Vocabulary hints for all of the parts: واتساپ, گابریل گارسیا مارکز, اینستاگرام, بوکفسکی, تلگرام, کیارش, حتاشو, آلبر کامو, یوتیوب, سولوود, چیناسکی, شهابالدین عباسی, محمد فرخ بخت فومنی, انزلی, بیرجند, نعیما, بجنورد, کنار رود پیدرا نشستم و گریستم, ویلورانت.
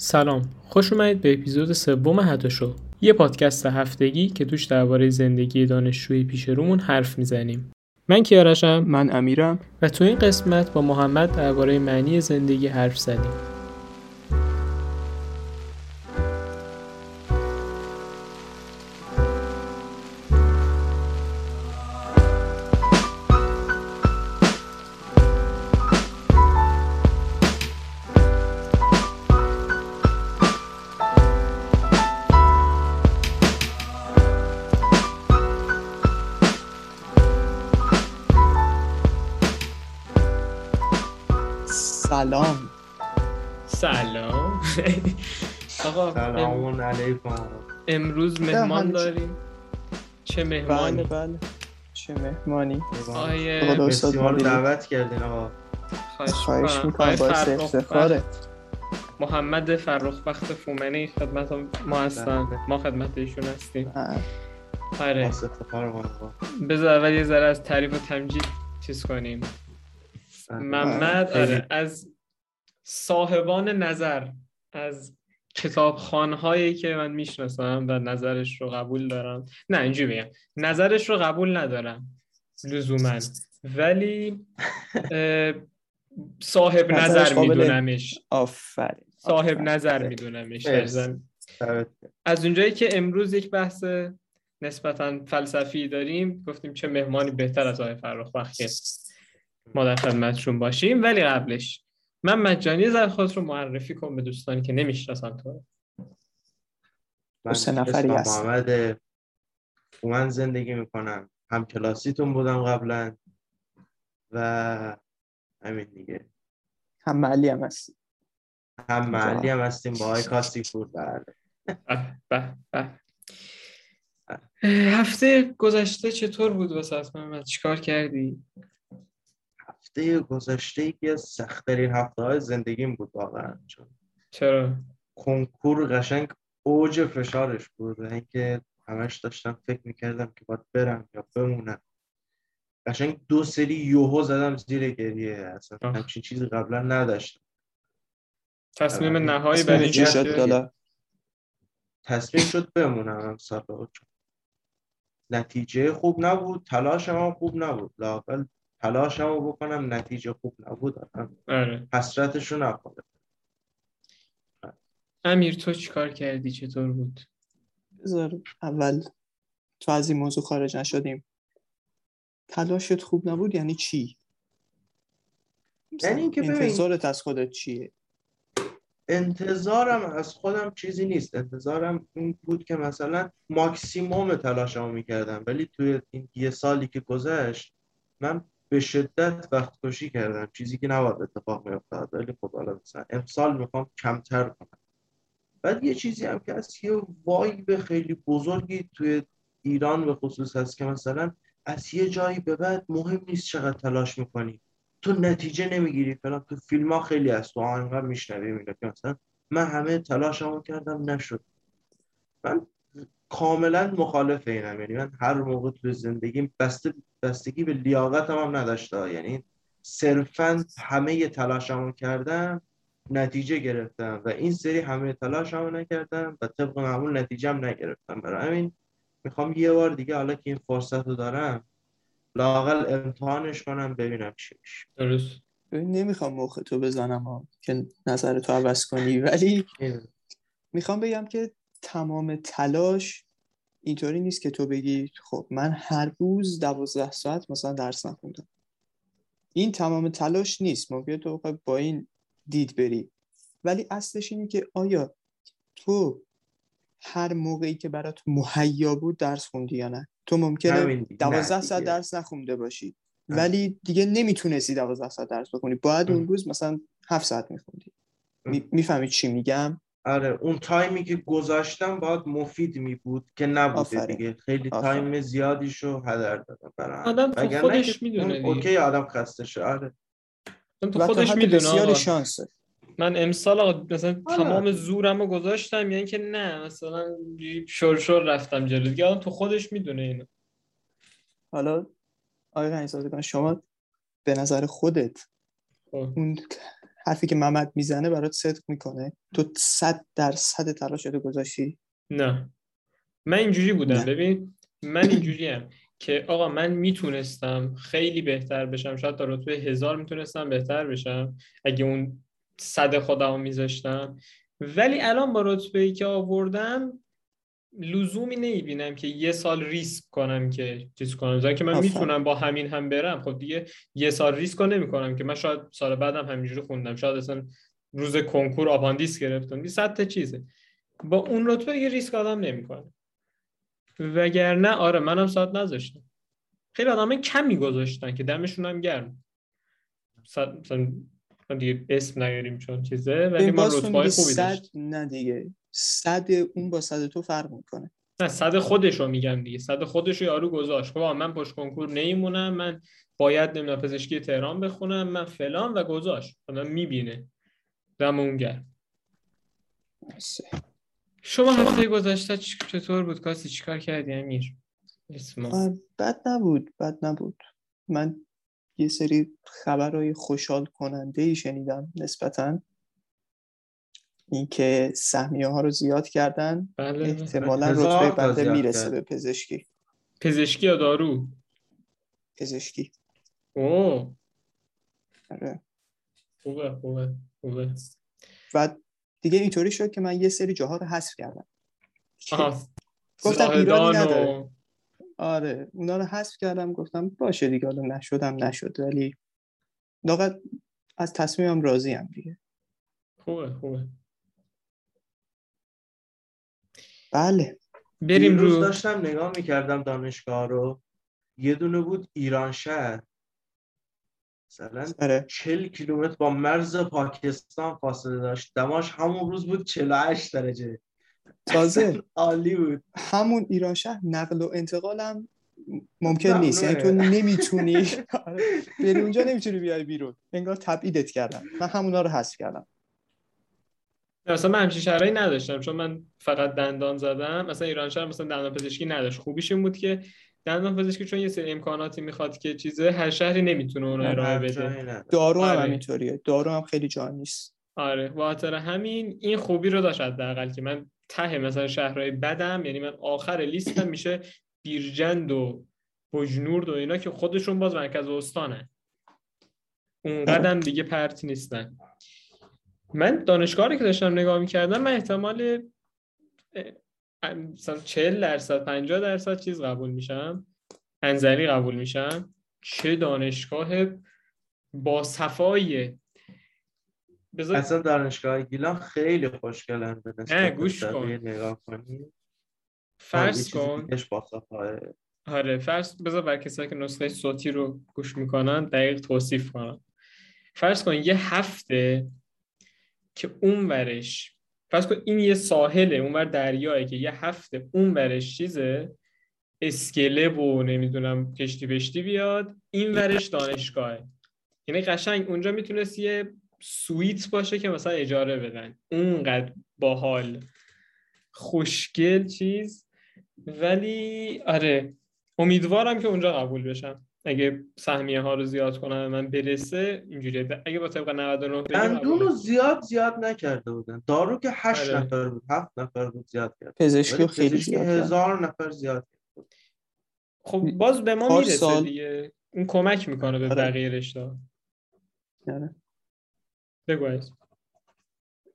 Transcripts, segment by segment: سلام، خوش اومدید به اپیزود سوم حتاشو، یه پادکست هفتگی که توش درباره زندگی دانشجوی پیش رومون حرف میزنیم. من کیارشم. من امیرم. و تو این قسمت با محمد درباره معنی زندگی حرف زدیم. سلام آقا سلام علیکم. امروز مهمان داریم. چه مهمانی؟ بله چه مهمانی. آقا دوستات ما رو دعوت کردین. آقا خواهش می‌کنم، باعث افتخاره. محمد فرخ بخت فومنی خدمت ما هستن، ما خدمت ایشون هستیم. آره بذار اول یه ذره از تعریف و تمجید چیز کنیم. محمد از صاحبان نظر، از کتابخوان‌هایی که من میشناسم و نظرش رو قبول دارم، نه اینجوری بگم نظرش رو قبول ندارم لزوما، ولی صاحب نظر میدونمش. آفرین، صاحب نظر میدونمش. از اونجایی که امروز یک بحث نسبتاً فلسفی داریم، گفتیم چه مهمانی بهتر از آقای فرخ بخت ما در خدمتشون باشیم. ولی قبلش من مجانی زر خود رو معرفی کنم به دوستانی که نمیشناسن تو. من سه نفری هستم. محمد من زندگی میکنم، هم کلاسیتون بودم قبلا و همین دیگه. هم معلی هم هستیم. با آقای کاسی فور. هفته گذشته چطور بود واسه محمد؟ چیکار کردی؟ هفته گذشته یکی از سخت‌ترین هفته‌های زندگیم بود واقعا. چرا؟ کنکور قشنگ اوج فشارش بود و اینکه همش داشتم فکر می‌کردم که باید برم یا بمونم. قشنگ دو سری یوهو زدم زیر گریه. اصلا همچین چیزی قبلا نداشتم. تصمیم نهایی برای چی شد دالا؟ تصمیم شد بمونم امسال. نتیجه خوب نبود، تلاشم هم خوب نبود. لااقل تلاشمو بکنم، نتیجه خوب نبود. آره. حسرتشو نخورم. امیر تو چیکار کردی؟ چطور بود؟ بذار اول تو از این موضوع خارج نشدیم. تلاشت خوب نبود یعنی چی؟ یعنی اینکه انتظارت از خودت چیه؟ انتظارم از خودم چیزی نیست. انتظارم این بود که مثلا ماکسیموم تلاشمو میکردم، ولی توی این یه سالی که گذشت من به شدت وقت کشی کردم، چیزی که نباید اتفاق میافتاد. ولی خب حالا مثلا امسال میخوام کمتر کنم. بعد یه چیزی هم که از یه وایب خیلی بزرگی توی ایران به خصوص هست که مثلا از یه جایی به بعد مهم نیست چقدر تلاش میکنی، تو نتیجه نمیگیری فلان. تو فیلم ها خیلی هست و انقدر میشنویم که مثلا من همه تلاشمو کردم نشد. من کاملا مخالف اینم. یعنی من هر موقع تو زندگیم بستگی به لیاقتم هم نداشته. یعنی صرفا همه تلاشمو کردم نتیجه گرفتم و این سری همه تلاشمو نکردم و طبق معمول نتیجه‌ام نگرفتم. برای همین میخوام یه بار دیگه حالا که این فرصتو دارم لااقل امتحانش کنم ببینم چی میشه. درست. نمیخوام مخ تو بزنم که نظرتو عوض کنی، ولی میخوام بگم که تمام تلاش اینطوری نیست که تو بگی خب من هر روز 12 ساعت مثلا درس نخوندم. این تمام تلاش نیست. ممکنه تو با این دید بری، ولی اصلش اینه که آیا تو هر موقعی که برات مهیا بود درس خوندی یا نه. تو ممکنه 12 ساعت درس نخونده باشی، ولی دیگه نمیتونستی 12 ساعت درس بخونی. باید اون روز مثلا 7 ساعت میخوندی. میفهمی چی میگم؟ آره، اون تایمی که گذاشتم باید مفید می بود که نبوده دیگه. خیلی تایم زیادیشو هدر دادم برام. آدم تو خودش میدونه. اوکی آدم خسته شه. آره. آدم تو خودش میدونه. بسیار شانسه. من امسال مثلا تمام زورمو گذاشتم، یعنی که نه مثلا شرشر رفتم جلو دیگه. آدم تو خودش میدونه اینو. حالا آقای رئیس شما به نظر خودت اون حرفی که محمد میزنه برات صدق میکنه؟ تو 100% تلاشت رو گذاشتی؟ نه، من اینجوری بودم. ببین من اینجوریم که آقا من میتونستم خیلی بهتر بشم، شاید تا رتبه 1000 میتونستم بهتر بشم اگه اون صد خودم رو میذاشتم، ولی الان با رتبه‌ای که آوردم لزومی نمیبینم که یه سال ریسک کنم که چیز کنم، چون که من میتونم با همین هم برم. خب دیگه یه سال ریسک نمیکنم که من شاید سال بعدم همینجوری خوندم، شاید اصلا روز کنکور آپاندیس گرفتم، 100 تا چیزه. با اون رتبه یه ریسک آدم نمیکنه، وگرنه آره منم ساعت نذاشتم. خیلی آدم‌ها کمی گذاشتن که دمشون هم گرم. مثلا دیگه اسم نگیریم چون چیزه، ولی ما رتبه‌های خوبی داشت. نه دیگه صد اون با صد تو فرق میکنه. نه صد خودش رو میگم دیگه، صد خودش رو یارو گذاشت. خب من پشت کنکور نمیمونم، من باید نمیدونم پزشکی تهران بخونم، من فلان، و گذاشت. آدم میبینه دممون گرم. شما هفته گذشته چطور بود کاسی؟ چیکار کردی امیر؟ بد نبود. من یه سری خبرهای خوشحال کننده‌ای شنیدم نسبتاً، اینکه سهمیه‌ها رو زیاد کردن. بله. احتمالاً رتبه بنده میرسه به پزشکی. پزشکی یا دارو؟ پزشکی. اوه. آره. خوبه. و دیگه اینطوری شد که من یه سری جاها رو حذف کردم. گفتم ایرادی نداره. آره اونا رو حذف کردم، گفتم باشه دیگه، الان نشد، ولی واقعا از تصمیمم راضیم دیگه. خوبه. بله بریم رو. داشتم نگاه میکردم دانشگاه رو، یه دونه بود ایران شهر، مثلا 40 کیلومتر با مرز پاکستان فاصله داشت. دماش همون روز بود 48 درجه. تازه عالی بود. همون ایران شهر نقل و انتقالم ممکن نیست، یعنی تو نمیتونی بری اونجا، نمیتونی بیای بیرون، انگار تبعیدت کردن. من همونا رو حذف کردم. مثلا من همچین شهرهایی نداشتم، چون من فقط دندان زدم. مثلا ایران شهر مثلا دندان پزشکی نداشت. خوبیش این بود که دندان پزشکی چون یه سری امکاناتی میخواد که چیزه، هر شهری نمیتونه اونها ارائه بده. دارو هم همینطوریه، دارو هم خیلی جا نیست. آره خاطر همین این خوبی رو داشت حداقل، که من ته مثلا شهرهای بدم، یعنی من آخر لیستم میشه بیرجند و بجنورد و اینا که خودشون باز مرکز استانن، اونقدرم دیگه پرت نیستن. من دانشگاه که داشتم نگاه می‌کردم، من احتمال مثلا 40% 50% چیز قبول میشم، انزلی قبول میشم. چه دانشگاه با صفایه. اصلا دانشگاه گیلان خیلی خوشگلن. نه گوش کن، نگاه کنی فرض کن آره فرض بذار برای کسایی که نسخه صوتی رو گوش میکنن دقیق توصیف کنم. فرض کن یه هفته که اون ورش، فرض کن این یه ساحله، اون ور دریایه، که یه هفته اون ورش چیزه، اسکله و نمیدونم کشتی بشتی بیاد، این ورش دانشگاهه. یعنی قشنگ اونجا میتونست یه سویت باشه که مثلا اجاره بدن، اونقدر باحال خوشگل چیز. ولی آره امیدوارم که اونجا قبول بشم، اگه سهمیه ها رو زیاد کنم من برسه اینجوریه. اگه با طبق 99 دندون رو زیاد نکرده بودن. دارو که 8 آره. نفر بود 7 نفر بود زیاد کرد. پزشکی خیلی زیاد، 1000 نفر زیاد کرد. خب باز به ما میرسه سال... دیگه اون کمک میکنه به بقیه رشته. آره بگویید.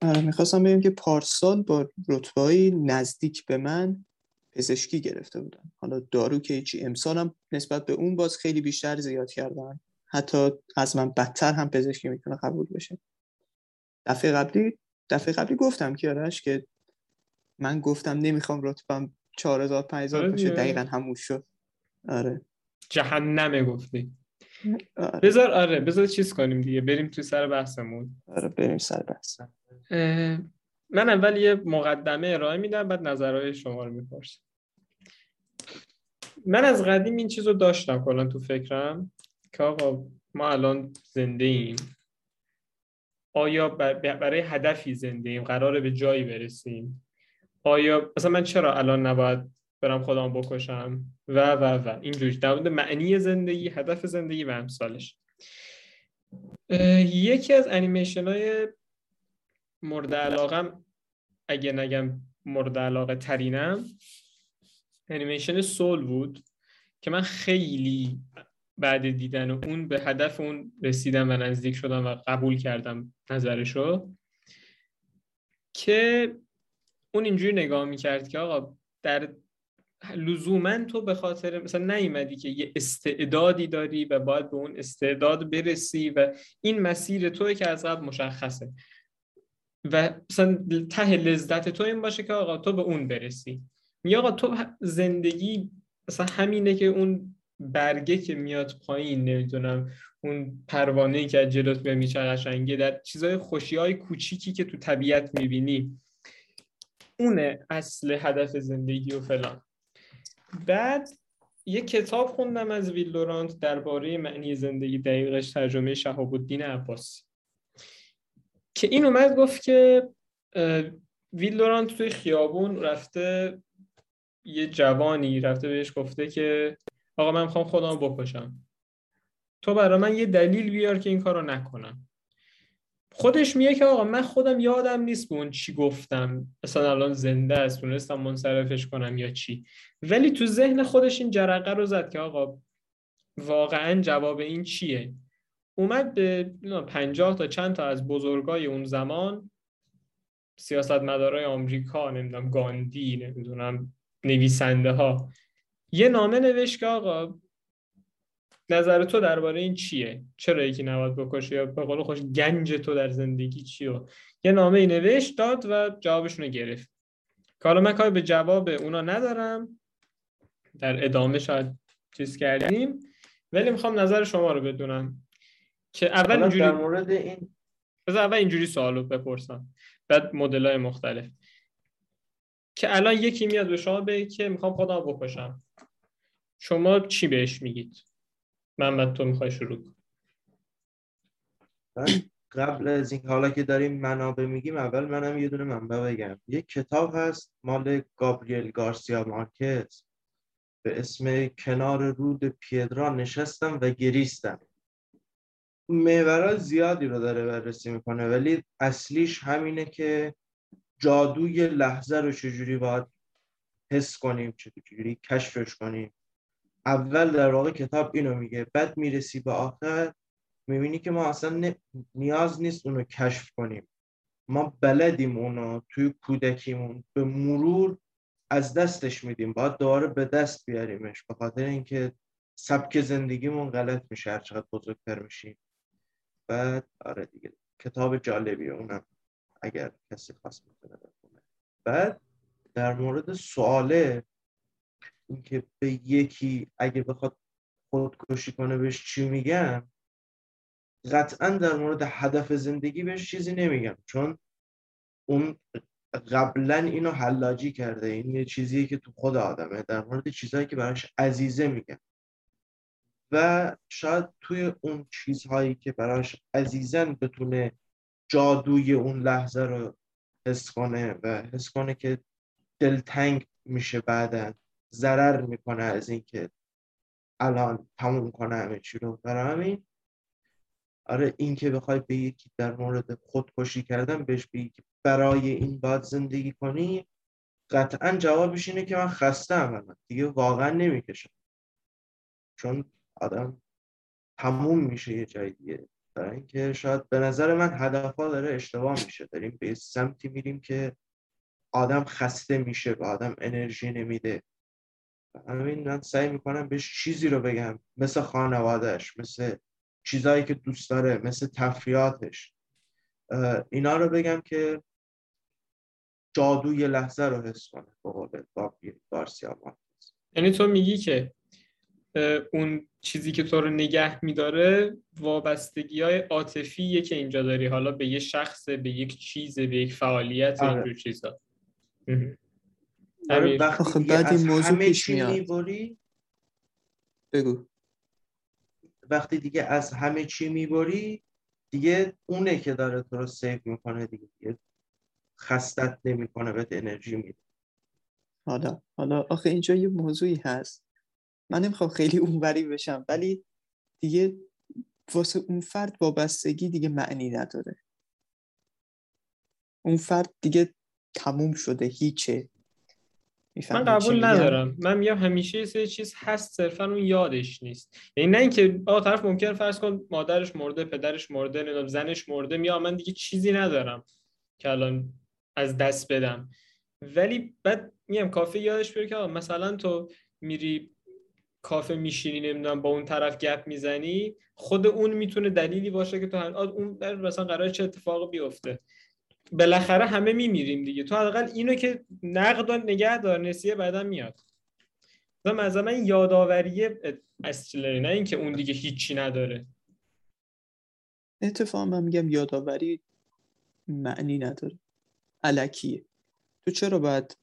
آره میخواستم بگم که پارسال با رتبه‌ای نزدیک به من پزشکی گرفته بودن. حالا دارو که چی، امسال هم نسبت به اون باز خیلی بیشتر زیاد کردن، حتی از من بدتر هم پزشکی میتونه قبول بشه. دفعه قبلی گفتم کیارش که من گفتم نمیخوام رتبم 4000 5000 بشه، دقیقاً همون شد. آره جهنمه گفتی. آره. بذار چیز کنیم دیگه، بریم توی سر بحثمون. آره بریم سر بحث. من اول یه مقدمه ارائه میدم، بعد نظرهای شما رو میپرسم. من از قدیم این چیز رو داشتم کلا تو فکرم که آقا ما الان زنده ایم، آیا برای هدفی زنده ایم، قراره به جایی برسیم، آیا مثلا من چرا الان نباید برم خودم بکشم و اینجوری در مورد معنی زندگی، هدف زندگی و امثالش. یکی از انیمیشن‌های مورد علاقم، اگه نگم مورد علاقه ترینم، انیمیشن سولوود که من خیلی بعد دیدن اون به هدف اون رسیدم و نزدیک شدم و قبول کردم نظرشو، که اون اینجوری نگاه میکرد که آقا در لزومن تو به خاطر مثلا نیومدی که یه استعدادی داری و باید به اون استعداد برسی و این مسیر توی که از قبل مشخصه و مثلا ته لذت تو این باشه که آقا تو به اون برسی. یا آقا تو زندگی مثلا همینه که اون برگه که میاد پایین، نمیدونم اون پروانه‌ای که از جلوت میاد میچرخه قشنگه، در چیزای خوشیای کوچیکی که تو طبیعت میبینی اونه اصل هدف زندگی و فلان. بعد یه کتاب خوندم از ویلورانت درباره معنی زندگی، دقیقش ترجمه شهاب‌الدین عباسی، که این اومد گفت که ویلورانت توی خیابون رفته یه جوانی رفته بهش گفته که آقا من میخوام خودم بکشم، تو برای من یه دلیل بیار که این کارو نکنم. خودش میگه که آقا من خودم یادم نیست به اون چی گفتم، اصلا الان زنده است تونستم منصرفش کنم یا چی، ولی تو ذهن خودش این جرقه رو زد که آقا واقعا جواب این چیه. اومد به 50 تا چند تا از بزرگای اون زمان، سیاستمدارای آمریکا، نمیدونم گاندی، نمیدونم نویسنده ها، یه نامه نوشت که آقا نظر تو درباره این چیه، چرا یکی نباید بکشه، یا به قول خوش گنج تو در زندگی چیه. یه نامه نوشت داد و جوابشون رو گرفت که حالا من کاری به جواب اونا ندارم، در ادامه شاید چیز کردیم، ولی میخوام نظر شما رو بدونم. که اول اینجوری در مورد این اول اینجوری سوالو بپرسم، بعد مدل‌های مختلف، که الان یکی میاد به شما بگه که میخوام خودم بکشم، شما چی بهش میگید؟ محمد تو میخوای شروع کن. قبل از این حالا که داریم منابع میگیم، اول منم یه دونه منبع بگم. یه کتاب هست مال گابریل گارسیا مارکز به اسم کنار رود پیدرا نشستم و گریستم. محور زیادی رو داره بررسی میکنه، ولی اصلیش همینه که جادوی لحظه رو چجوری باید حس کنیم، چجوری کشفش کنیم. اول در واقع کتاب اینو میگه، بعد میرسی به آخر میبینی که ما اصلا نیاز نیست اونو کشف کنیم، ما بلدیم اونو توی کودکیمون به مرور از دستش میدیم، باید دوباره به دست بیاریمش، به خاطر اینکه سبک زندگیمون غلط میشه هر چقدر بزرگتر میشیم. بعد آره دیگه کتاب جالبیه، اونم اگر کسی خواست میتونه بخونه. بعد در مورد سواله این که به یکی اگه بخواد خودکشی کنه بهش چی میگم، قطعا در مورد هدف زندگی بهش چیزی نمیگم، چون اون قبلا اینو حلاجی کرده، این یه چیزیه که تو خود آدمه. در مورد چیزهایی که براش عزیزه میگم، و شاید توی اون چیزهایی که براش عزیزن بتونه جادوی اون لحظه رو حس کنه و حس کنه که دلتنگ میشه، بعدن ضرر میکنه از اینکه الان تموم کنه همه چی رو. برای همین آره، این که بخوای به یکی در مورد خودکشی کردن بهش بگی که برای این باید زندگی کنی، قطعا جوابش اینه که من خستم، من دیگه واقعا نمیکشم، چون آدم تموم میشه یه جای دیگه. برای اینکه شاید به نظر من هدفها داره اشتباه میشه، داریم به سمتی میریم که آدم خسته میشه و آدم انرژی نمیده. همین من سعی میکنم بهش چیزی رو بگم، مثل خانوادهش، مثل چیزایی که دوست داره، مثل تفریحاتش، اینا رو بگم که جادوی لحظه رو حس کنه. یعنی تو میگی که اون چیزی که تو رو نگه میداره وابستگی‌های عاطفیه که اینجا داری، حالا به یه شخص، به یک چیز، به یک فعالیت، اینجور چیزا. وقتی بعد این موضوع پیش میاد، بگو وقتی دیگه از همه چی میبری، دیگه اونه که داره تو رو سیو میکنه، دیگه خستت نمیکنه، بهت انرژی میده. حالا آخه اینجا یه موضوعی هست، من نمیخوام خیلی اونوری بشم، ولی دیگه واسه اون فرد وابستگی دیگه معنی نداره. اون فرد دیگه تموم شده، هیچه. من قبول ندارم. من میگم همیشه یه سری چیز هست صرفا اون یادش نیست. یعنی نه اینکه آقا طرف ممکنه فرض کن مادرش مرده، پدرش مرده، نمیدونم زنش مرده، میگم من دیگه چیزی ندارم که الان از دست بدم. ولی بعد میگم کافه یادش بیاره که مثلا تو میری کافه میشینی، نمیدونم با اون طرف گپ میزنی، خود اون میتونه دلیلی باشه که تو اون مثلا قراره چه اتفاقی بیفته. بالاخره همه میمیریم دیگه، تو حداقل اینو که نقدان نگه دار، نسیه بعدم میاد. از من یاداوریه اصلی، نه اینکه اون دیگه هیچی نداره. اتفاقا من میگم یاداوری معنی نداره، الکیه. تو چرا باید؟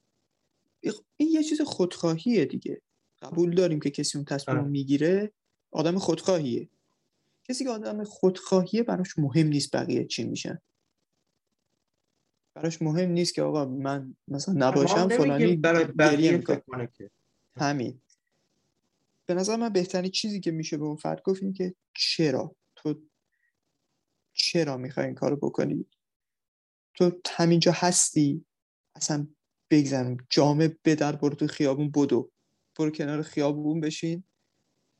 این یه چیز خودخواهیه دیگه. قبول داریم که کسی اون تصمیم میگیره، آدم خودخواهیه. کسی که آدم خودخواهیه براش مهم نیست بقیه چی میشن، براش مهم نیست که آقا من مثلا نباشم فلانی گریه میکنه. همین به نظر من بهترین چیزی که میشه به اون فرد گفت این که چرا میخوای این کارو بکنی، تو همینجا هستی، اصلا بگذارم جامعه بدر، برو تو خیابون، برو کنار خیابون بشین،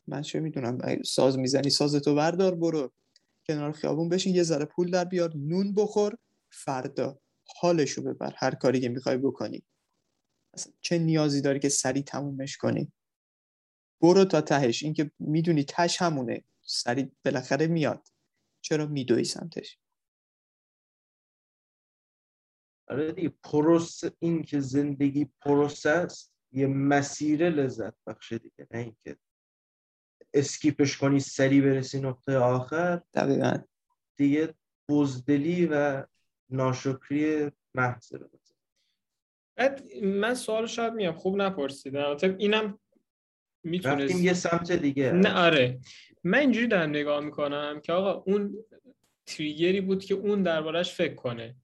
من چه میدونم ساز میزنی، سازتو بردار، برو کنار خیابون بشین، یه ذره پول در بیار، نون بخور، فردا حالشو ببر، هر کاری که میخوای بکنی. اصلا چه نیازی داری که سریع تمومش کنی؟ برو تا تهش، این که میدونی تهش همونه، سریع بالاخره میاد، چرا میدوی سمتش؟ آره دیگه، پروسه. این که زندگی پروسه است، یه مسیر لذت بخشه دیگه، نه اینکه اسکیپش کنی سریع برسی نقطه آخر. دقیقاً دیگه بزدلی و ناشکری محض رو بزن. من سوال شاید میام خوب نپرسیدم، اینم میتونه رفتیم یه سمت دیگه. نه آره، من اینجوری دارم نگاه میکنم که آقا اون تریگری بود که اون دربارش فکر کنه.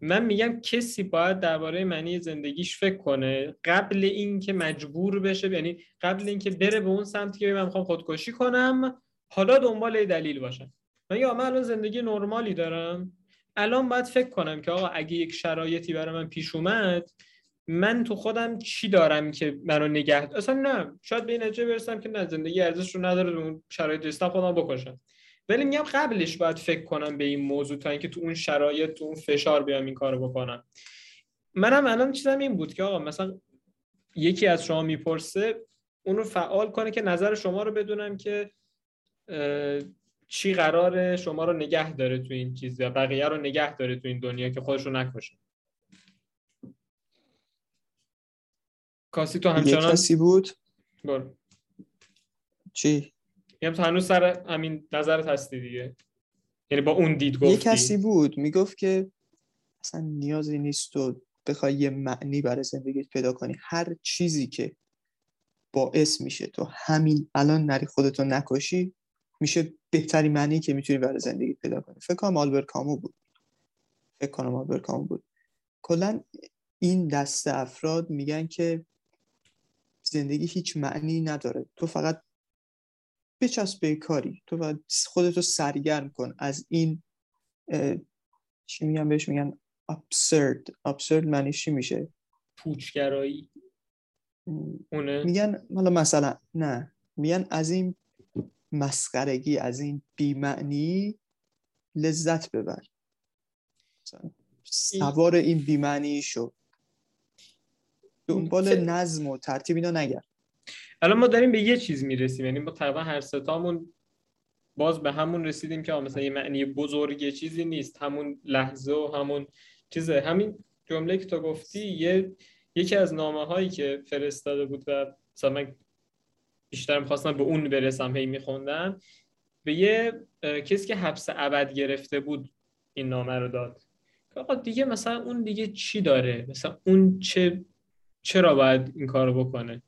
من میگم کسی باید درباره معنی زندگیش فکر کنه قبل این که مجبور بشه، یعنی قبل این که بره به اون سمتی که من میخوام خودکشی کنم، حالا دنبال یه دلیل باشم. من الان زندگی نرمالی دارم، الان باید فکر کنم که آقا اگه یک شرایطی برای من پیش اومد، من تو خودم چی دارم که منو نگه داره. اصلا نه، شاید به این نتیجه برسم که نه، زندگی ارزش رو نداره اون شرایط رسیدن خودم بکشم. ولی میگم قبلش باید فکر کنم به این موضوع تا اینکه تو اون شرایط، تو اون فشار بیام این کارو بکنم. منم الان چیزم این بود که آقا مثلا یکی از شما میپرسه، اونو فعال کنه که نظر شما رو بدونم که چی قراره شما رو نگه داره تو این چیز و بقیه رو نگه داره تو این دنیا که خودش رو نکشه. کاسی تو همچنان کسی بود؟ برو چی؟ یعنی تو هنوز سر همین نظرت هستی دیگه، یعنی با اون دید گفتی. یه کسی بود میگفت که اصلا نیازی نیست تو بخوای یه معنی برای زندگیت پیدا کنی، هر چیزی که باعث میشه تو همین الان نری خودتو نکشی میشه بهترین معنی که میتونی برای زندگی پیدا کنی. فکر کنم آلبر کامو بود. کلا این دسته افراد میگن که زندگی هیچ معنی نداره، تو فقط بچسب به کاری، تو فقط خودتو سرگرم کن از این چی میگن بهش، میگن ابسرد معنی چی میشه؟ پوچگرایی. اونه میگن، حالا مثلا نه، میگن از این مسخرگی، از این بی‌معنی لذت ببر، سوار این بی‌معنی شو، دنبال نظم و ترتیب اینا نگرد. الان ما داریم به یه چیز میرسیم، یعنی ما تقریبا هر ستامون باز به همون رسیدیم که مثلا یه معنی بزرگی چیزی نیست، همون لحظه و همون چیزه. همین جمله که تو گفتی یکی از نامه هایی که فرستاده بود و مثلا من بیشتر می‌خواستم به اون برسم، هی می‌خوندم، به یه کسی که حبس ابد گرفته بود این نامه رو داد که آقا دیگه مثلا اون دیگه چی داره، مثلا اون چرا باید این کارو بکنه.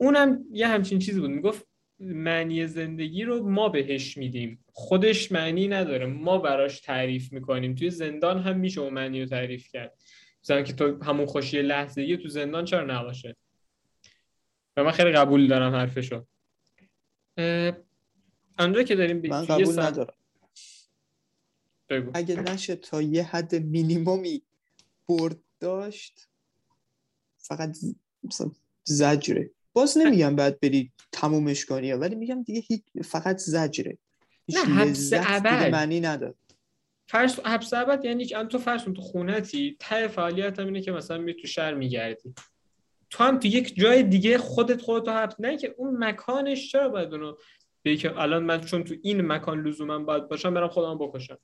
اونم یه همچین چیزی بود، میگفت معنی زندگی رو ما بهش میدیم، خودش معنی نداره، ما براش تعریف میکنیم. توی زندان هم میشه اون معنی رو تعریف کرد، مثلا که تو همون خوشی لحظه‌ای تو زندان چرا نباشه. و من خیلی قبول دارم حرفشو. آنجا که داریم من قبول ندارم. بگو. اگه نشه تا یه حد مینیمومی برد داشت فقط مثلا زجره، باز نمیگم باید بری تمومش کنی، ولی میگم دیگه هیچ، فقط زجره، هیچ لذت دیگه معنی نداره. فرض حبس ابد یعنی تو فرض تو خونتی، ته فعالیت هم اینه که مثلا می تو شهر میگردی، تو هم تو یک جای دیگه خودتو حبس، نه که اون مکانش چرا باید اونو بگی که الان من چون تو این مکان لزوما باید باشم برام خودم بکشم.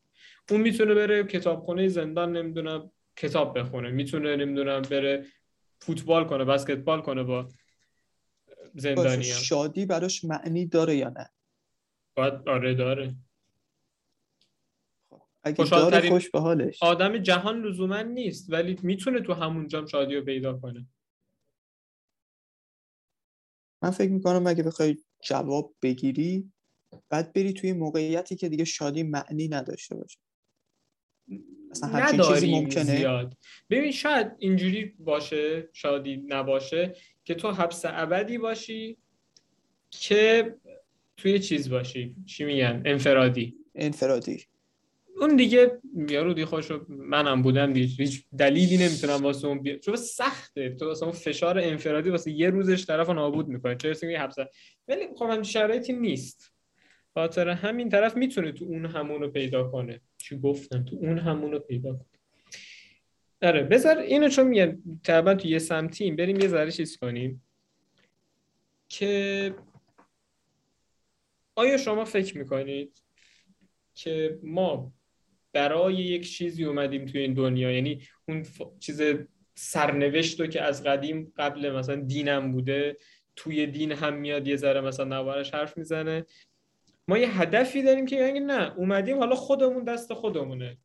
اون میتونه بره کتابخونه زندان نمیدونم کتاب بخونه، میتونه نمیدونم بره فوتبال کنه، بسکتبال کنه با زندانی‌ها. شادی براش معنی داره یا نه؟ باید آره داره. اگه داره خوش به حالش. آدم جهان لزوما نیست ولی میتونه تو همون جام شادی رو پیدا کنه. من فکر میکنم اگه بخوای جواب بگیری بعد بری توی موقعیتی که دیگه شادی معنی نداشته باشه. اصلا هر چیزی ممکنه زیاد. ببین شاید اینجوری باشه، شادی نباشه که تو حبس ابدی باشی که توی چیز باشی، چی میگن، انفرادی. اون دیگه یارو دیگه خودش رو منم بودم دیگه هیچ دلیلی نمیتونم واسه اون بیارم، چون سخته، تو واسه اون فشار انفرادی واسه یه روزش طرفو نابود میکنه، چه رسه حبس. ولی خب همین شرایطی نیست، خاطر همین طرف میتونه تو اون همونو پیدا کنه. چی گفتم؟ تو اون همونو پیدا کنه. آره بذار اینو چون میگم طبعا تو یه سمتیم، بریم یه ذره چیز کنیم که آیا شما فکر میکنید که ما برای یک چیزی اومدیم توی این دنیا؟ یعنی اون چیز سرنوشتو که از قدیم قبل مثلا دینم بوده، توی دین هم میاد یه ذره مثلا نوارش حرف میزنه، ما یه هدفی داریم که یعنی نه اومدیم حالا خودمون دست خودمونه،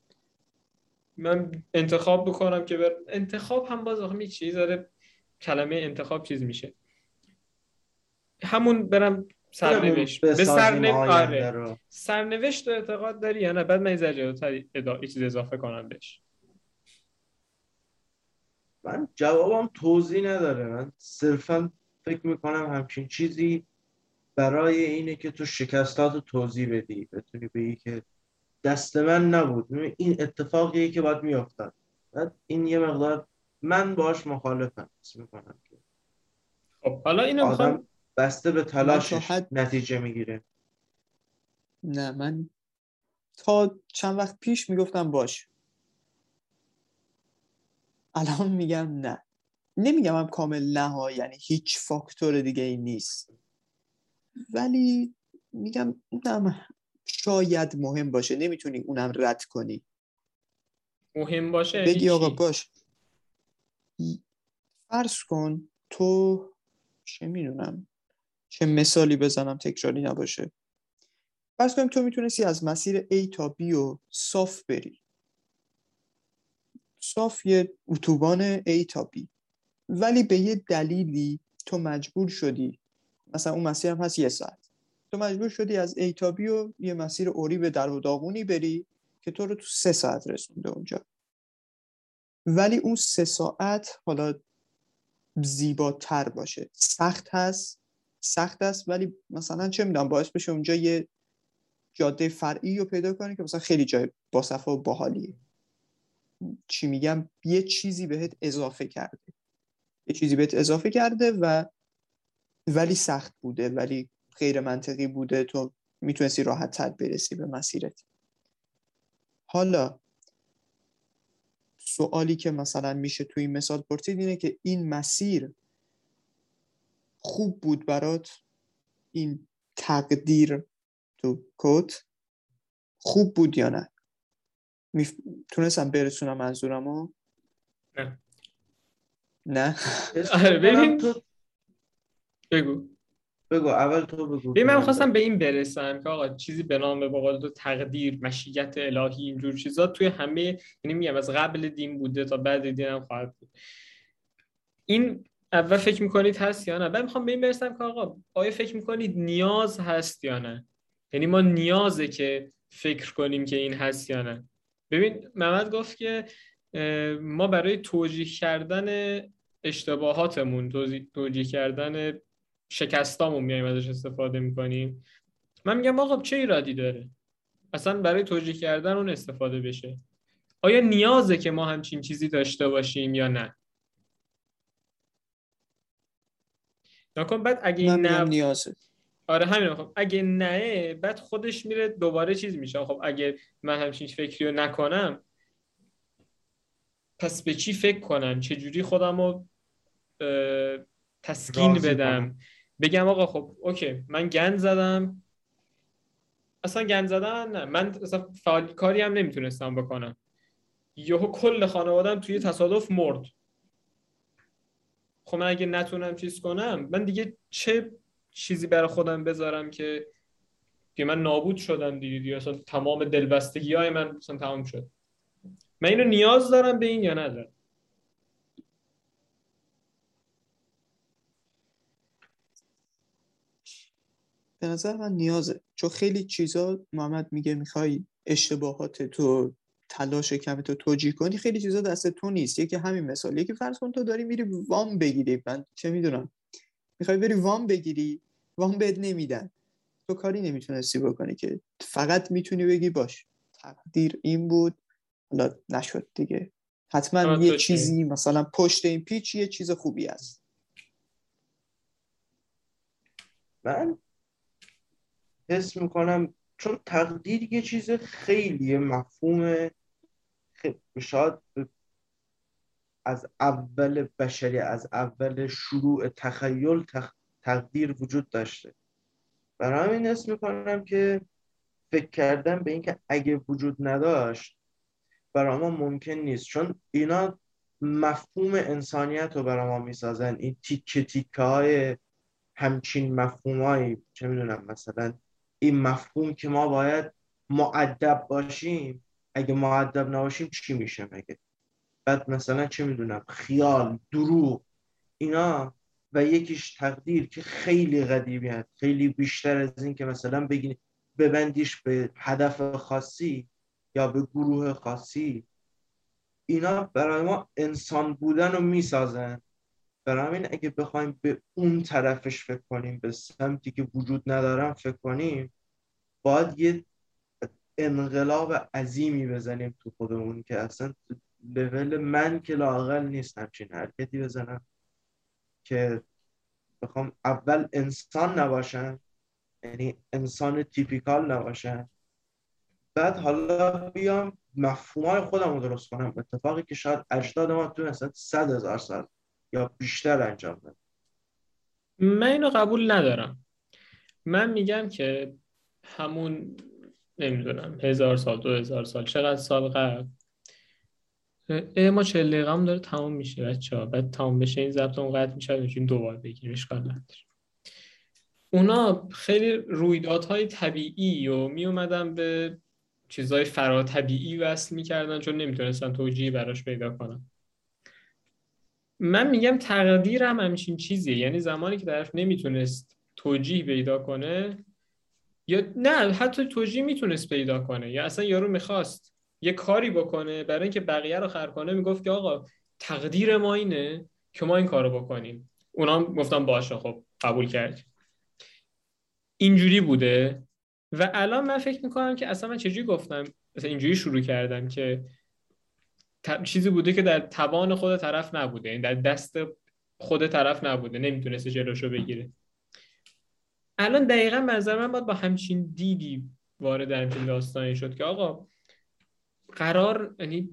من انتخاب بکنم که انتخاب هم باز آخه چیز داره، کلمه انتخاب چیز میشه همون برم سرنوشت به سرنوشت اعتقاد داری یا نه؟ بعد من یه چیز اضافه کنم بهش. من جوابم توضیح نداره، من صرفا فکر میکنم همچین چیزی برای اینه که تو شکستاتو توضیح بدی، بتونی بگی که دست من نبود، این اتفاقیه که باید میافتاد. بعد این یه مقدار من باهاش مخالفم، اسم میکنم که خب حالا اینو میخوام بسته به تلاشش نتیجه میگیره. نه من تا چند وقت پیش میگفتم باش، الان میگم نه. نمیگم هم کامل نه، یعنی هیچ فاکتور دیگه ای نیست، ولی میگم اونم شاید مهم باشه، نمیتونی اونم رد کنی. مهم باشه بگی آقا باش. فرض کن تو چه میدونم چه مثالی بزنم تکراری نباشه، فرض کنیم تو میتونستی از مسیر A تا B و صاف بری، صاف یه اتوبان A تا B، ولی به یه دلیلی تو مجبور شدی، مثلا اون مسیر هم هست 1 ساعت، تو مجبور شدی از A تا B و یه مسیر اوری به در و داغونی بری که تو رو تو 3 ساعت رسونده اونجا، ولی اون 3 ساعت حالا زیباتر باشه، سخت هست، ولی مثلا چه میدونم باعث بشه اونجا یه جاده فرعی رو پیدا کنی که مثلا خیلی جای باصفا و باحالیه. چی میگم؟ یه چیزی بهت اضافه کرده و ولی سخت بوده، ولی غیر منطقی بوده، تو میتونستی راحت تر برسی به مسیرت. حالا سوالی که مثلا میشه توی این مثال پرسید اینه که این مسیر خوب بود برات، این تقدیر تو کت خوب بود یا نه؟ تونستم برسونم منظورمو؟ نه. آره ببین تو بگو اول تو بگو. ببین من خواستم به این برسم که آقا چیزی به نام به قول تو تقدیر، مشیت الهی، اینجور چیزا توی همه، یعنی میگم از قبل دین بوده تا بعد دین هم خواهد بود. این اول فکر میکنید هست یا نه؟ من میخوام به این برسم که آقا آیا فکر میکنید نیاز هست یا نه؟ یعنی ما نیازه که فکر کنیم که این هست یا نه. ببین محمد گفت که ما برای توجیه کردن اشتباهاتمون، توجیه کردن شکستامون میایم ازش استفاده میکنیم من میگم آقا چه ایرادی داره اصلا برای توجیه کردن اون استفاده بشه؟ آیا نیازه که ما همچین چیزی داشته باشیم یا نه؟ نکن بعد اگه نه نیازه. آره همین. خب اگه نه بعد خودش میره دوباره چیز میشه. خب اگه من همچین فکریو نکنم پس به چی فکر کنم؟ چجوری خودم رو تسکین بدم کنم. بگم آقا خب اوکی من گند زدم. اصلا گند زدن نه، من اصلا فعالی کاری هم نمیتونستم بکنم. یهو کل خانوادم توی تصادف مرد. خب من اگه نتونم چیز کنم، من دیگه چه چیزی برای خودم بذارم که من نابود شدم دیگه، اصلا تمام دلبستگی های من اصلا تمام شد. من اینو نیاز دارم به این یا ندارم؟ به نظر من نیازه، چون خیلی چیزا محمد میگه میخوای اشتباهات تو تلاش کمی تو توجیه کنی، خیلی چیزا دست تو نیست. یکی همین مثال، یکی فرض کن تو داری میری وام بگیری، من چه میدونم میخوای بری وام بگیری، وام بهت نمیدن، تو کاری نمیتونستی بکنی که فقط میتونی بگی باش تقدیر این بود حالا نشد دیگه، حتما یه چیزی مثلا پشت این پیچ یه چیز خوبی هست. من حس میکنم چون تقدیر یه چیز خیلی مفهوم شاید از اول بشری، از اول شروع تخیل تقدیر وجود داشته. برای همین حس میکنم که فکر کردم به این که اگه وجود نداشت برای ما ممکن نیست، چون اینا مفهوم انسانیت رو برای ما میسازن، این تیکه تیکه های همچین مفهوم هایی. چه میدونم مثلا این مفهوم که ما باید مؤدب باشیم، اگه مؤدب نباشیم چی میشه مگه؟ بعد مثلا چه میدونم خیال، دروغ، اینا، و یکیش تقدیر که خیلی قدیمی هست، خیلی بیشتر از این که مثلا بگی ببندیش به هدف خاصی یا به گروه خاصی. اینا برای ما انسان بودن رو میسازن. برای همین اگه بخوایم به اون طرفش فکر کنیم، به سمتی که وجود ندارم فکر کنیم، باید یه انقلاب عظیمی بزنیم تو خودمون که اصلا لول من که لااقل نیست همچین حرکتی بزنم که بخوام اول انسان نباشم، یعنی انسان تیپیکال نباشم، بعد حالا بیام مفهومای خودم رو درست کنم. اتفاقی که شاید اجداد ما تو اصلا 100,000 سال یا بیشتر انجام بده. من اینو قبول ندارم. من میگم که همون نمیدونم 1000 سال 2000 سال چقدر سال قبل ما 40 دقیقه هم داره تمام میشه بچه‌ها، بعد تمام بشه این ضبط اون قطع میشه، میتونیم دوباره بگیریم، اشکال نداره. اونا خیلی رویدادهای طبیعی و میومدن به چیزهای فراطبیعی وصل میکردن چون نمیتونستن توجیهی براش پیدا کنن. من میگم تقدیر هم همچین چیزیه، یعنی زمانی که طرف نمیتونست توجیه پیدا کنه، یا نه حتی توجیه میتونست پیدا کنه، یا اصلا یارو میخواست یه کاری بکنه برای اینکه بقیه رو خر کنه، میگفت که آقا تقدیر ما اینه که ما این کارو بکنیم. اونا هم گفتن باشه خب قبول کرد. اینجوری بوده و الان من فکر میکنم که اصلا من چجوری گفتم، مثلا اینجوری شروع کردم که چیزی بوده که در توان خود طرف نبوده، این در دست خود طرف نبوده، نمیتونسته جلوشو بگیره. الان دقیقاً منظر من باید با همچین دیدی وارد همچین داستانی شد که آقا قرار، یعنی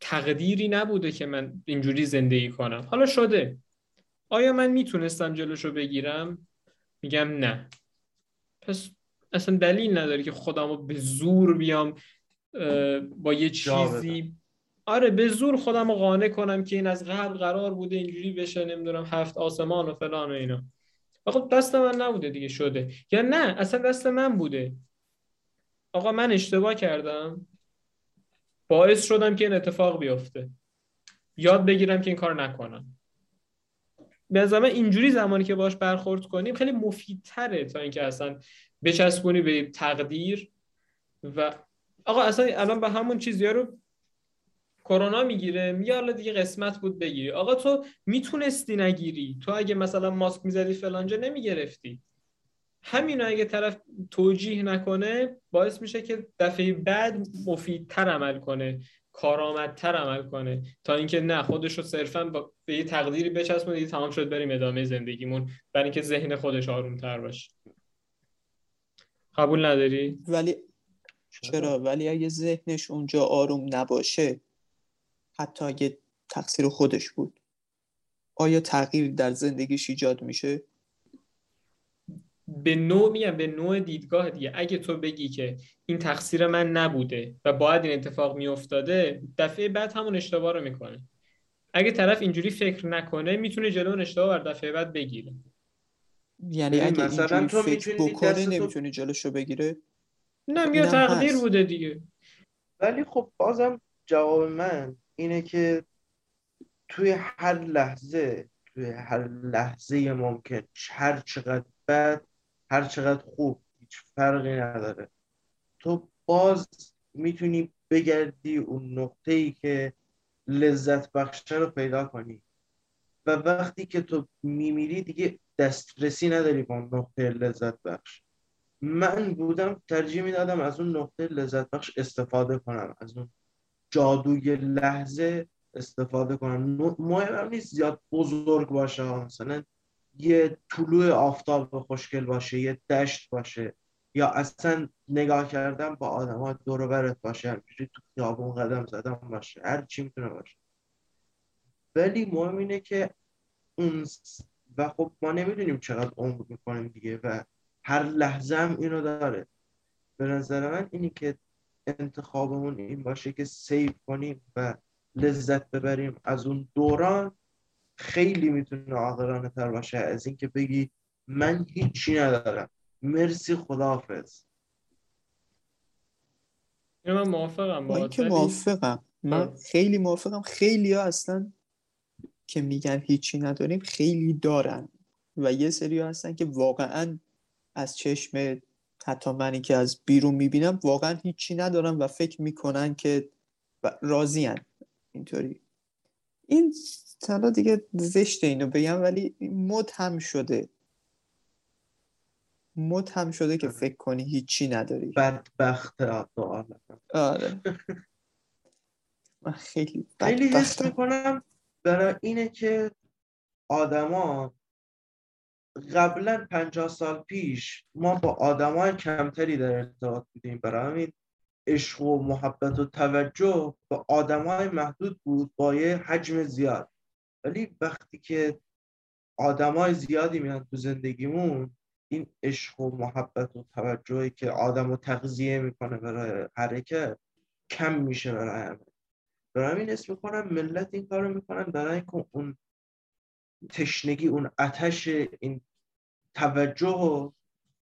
تقدیری نبوده که من اینجوری زندگی کنم، حالا شده. آیا من میتونستم جلوشو بگیرم؟ میگم نه. پس اصلا دلیل نداره که خودمو به زور بیام با یه چیزی، آره به زور خودمو قانع کنم که این از قبل قرار بوده اینجوری بشه، نمیدونم 7 آسمان و فلان و اینا. خب دست من نبوده دیگه، شده. یا نه اصلا دست من بوده، آقا من اشتباه کردم، باعث شدم که این اتفاق بیفته، یاد بگیرم که این کار نکنم. به نظر من اینجوری زمانی که باش برخورد کنیم خیلی مفیدتره تا اینکه اصلا بچسبونی به تقدیر. و آقا اصلا الان به همون چیزیا رو کرونا میگیره، میگه حالا دیگه قسمت بود بگیری. آقا تو میتونستی نگیری، تو اگه مثلا ماسک میزدی فلانجا نمیگرفتی. همین اگه طرف توجیه نکنه باعث میشه که دفعه بعد مفیدتر عمل کنه، کارآمدتر عمل کنه، تا اینکه نه خودش رو صرفا به یه تقدیری بچسبونه دیگه تمام شد بریم ادامه زندگیمون، برای اینکه ذهن خودش آرومتر باشه. قبول نداری؟ ولی چرا؟ ولی اگه ذهنش اونجا آروم نباشه، حتی اگه تقصیر خودش بود، آیا تغییر در زندگیش ایجاد میشه؟ به نوع میگم، به نوع دیدگاه دیگه. اگه تو بگی که این تقصیر من نبوده و باید این اتفاق میافتاده، دفعه بعد همون اشتباه رو میکنه. اگه طرف اینجوری فکر نکنه میتونه جلو اون اشتباه رو دفعه بعد بگیره. یعنی اگه مثلا تو نمیتونی جلوشو بگیره؟ نه، میگه تقدیر بوده دیگه. ولی خب بازم جواب من اینه که توی هر لحظه ممکن، هر چقدر بد هر چقدر خوب، هیچ فرقی نداره، تو باز میتونی بگردی اون نقطه‌ای که لذت بخشه رو پیدا کنی و وقتی که تو میمیری دیگه دسترسی نداری به اون نقطه لذت بخش. من بودم ترجیح میدادم از اون نقطه لذت بخش استفاده کنم، از اون جادوی لحظه استفاده کنم. مهم نیست زیاد بزرگ باشه، مثلا یه طلوع آفتاب خوشگل باشه، یه دشت باشه، یا اصلا نگاه کردن با آدم‌ها دور و برت باشه، همینجوری تو خیابون قدم زدن باشه، هر چی میتونه باشه. ولی مهم اینه که اون و خب ما نمیدونیم چقدر عمر می‌کنیم دیگه و هر لحظه هم اینو داره. به نظر من اینی که انتخابمون این باشه که سیو کنیم و لذت ببریم از اون دوران، خیلی میتونه عاقلانه تر باشه از این که بگی من هیچی ندارم، مرسی خداحافظ. من موافقم با اینکه موافقم، من خیلی موافقم. خیلی ها اصلا که میگن هیچی نداریم خیلی دارن و یه سری ها هستن که واقعا از چشم حتی منی که از بیرون میبینم واقعا هیچی ندارن و فکر میکنن که راضی هن اینطوری. این حالا دیگه زشته اینو بگم ولی مد هم شده که فکر کنی هیچی نداری. بدبخت آقا. آره. من خیلی حس میکنم برای اینه که آدما قبلا 50 سال پیش ما با آدمای کمتری در ارتباط بودیم، برای همین عشق و محبت و توجه به آدمای محدود بود با یه حجم زیاد. ولی وقتی که آدمای زیادی میان تو زندگیمون، این عشق و محبت و توجهی که آدمو تغذیه میکنه برای حرکت کم میشه. برای همین اسم میکنم ملت این کارو میکنن، برای اینکه اون تشنگی، اون آتش این توجهو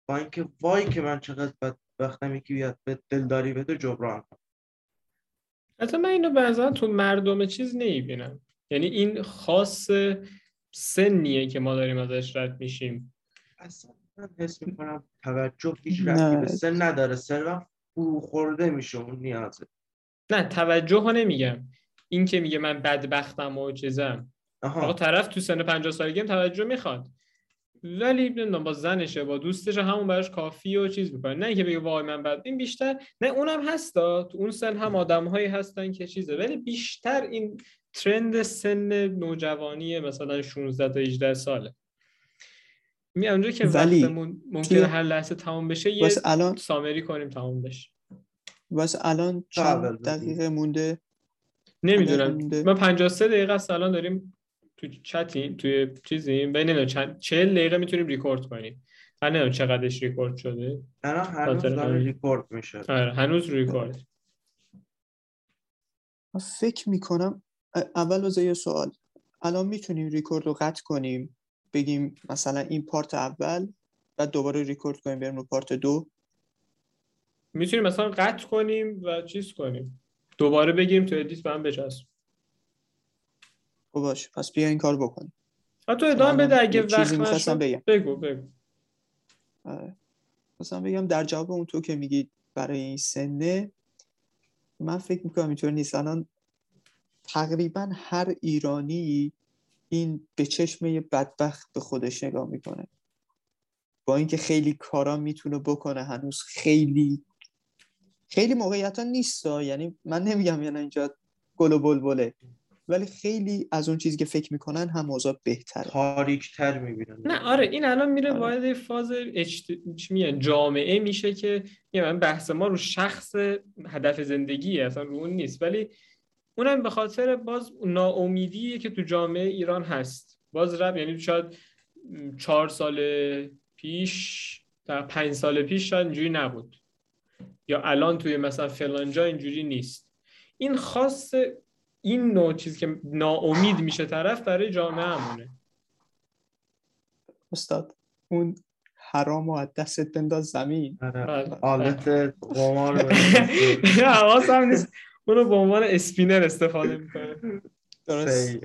با اینکه وای که من چقدر بدبختم یکی بیاد به دلداری بده جبران کنم. حتی من اینو بعضا تو مردم چیز نمیبینم، یعنی این خاص سنیه که ما داریم ازش رد میشیم. اصلا من حس میکنم توجه هیچ ربطی به سن نداره، صرفا خورده میشه اون نیازه. نه توجه ها نمیگم، این که میگه من بدبختم و چیزم، آقا طرف تو سن 50 سالگی هم توجه میخواد، ولی نمیدونم با زنشه با دوستشه همون براش کافیه و چیز میکنه، نه اینکه بگه وای من بد. این بیشتر نه، اونم هستا تو اون سن هم آدم‌هایی هستن که چیزه، ولی بیشتر این ترند سن نوجوانی مثلا 16 تا 18 ساله می اونجا که وقتمون ممکنه هر لحظه تمام بشه. یه الان سامری کنیم تمام بشه. واسه الان چند دقیقه مونده؟ نمیدونم، من 53 دقیقه است الان داریم تو چتیم توی چیزیم، ببینم 40 دقیقه میتونیم ریکورد کنیم. من نمیدونم چقدرش ریکورد شده. الان هنوز داره ریکورد میشه. آره هنوز ریکورد. من فکر میکنم اول از یه سوال، الان میتونیم ریکورد رو قطع کنیم بگیم مثلا این پارت اول بعد دوباره ریکورد کنیم بریم رو پارت دو؟ میتونیم مثلا قطع کنیم و چیز کنیم دوباره بگیم تو ادیت برام بچسب. خب باشه، پس بیا این کار بکن. تو ادامه بده اگه وقت بگو. مثلا بگم در جواب اون تو که میگی برای این سنه، من فکر میکنم اینطور نیست. الان تقریبا هر ایرانی این به چشم بدبخت به خودش نگاه میکنه با اینکه خیلی کارا میتونه بکنه هنوز خیلی موقعیتا نیست، یعنی من نمیگم یعنی اینجا گل و بلبله، ولی خیلی از اون چیزی که فکر میکنن هم اوضاع بهتره، تاریک‌تر میبینن. نه آره این الان میره وارد فاز جامعه میشه که یعنی بحث ما رو شخص هدف زندگیه اصلا رو اون نیست، ولی اونم به خاطر باز ناامیدیه که تو جامعه ایران هست. باز رب یعنی شاید 4 سال پیش تا 5 سال پیش شاید اینجوری نبود، یا الان توی مثلا فلان جا اینجوری نیست. این خاص این نوع چیز که ناامید میشه طرف برای جامعه همونه. استاد اون حرامو از دستت بنداز زمین، آلت قمار حواسم نیست، اونو به عنوان اسپینر استفاده میکنه. درست.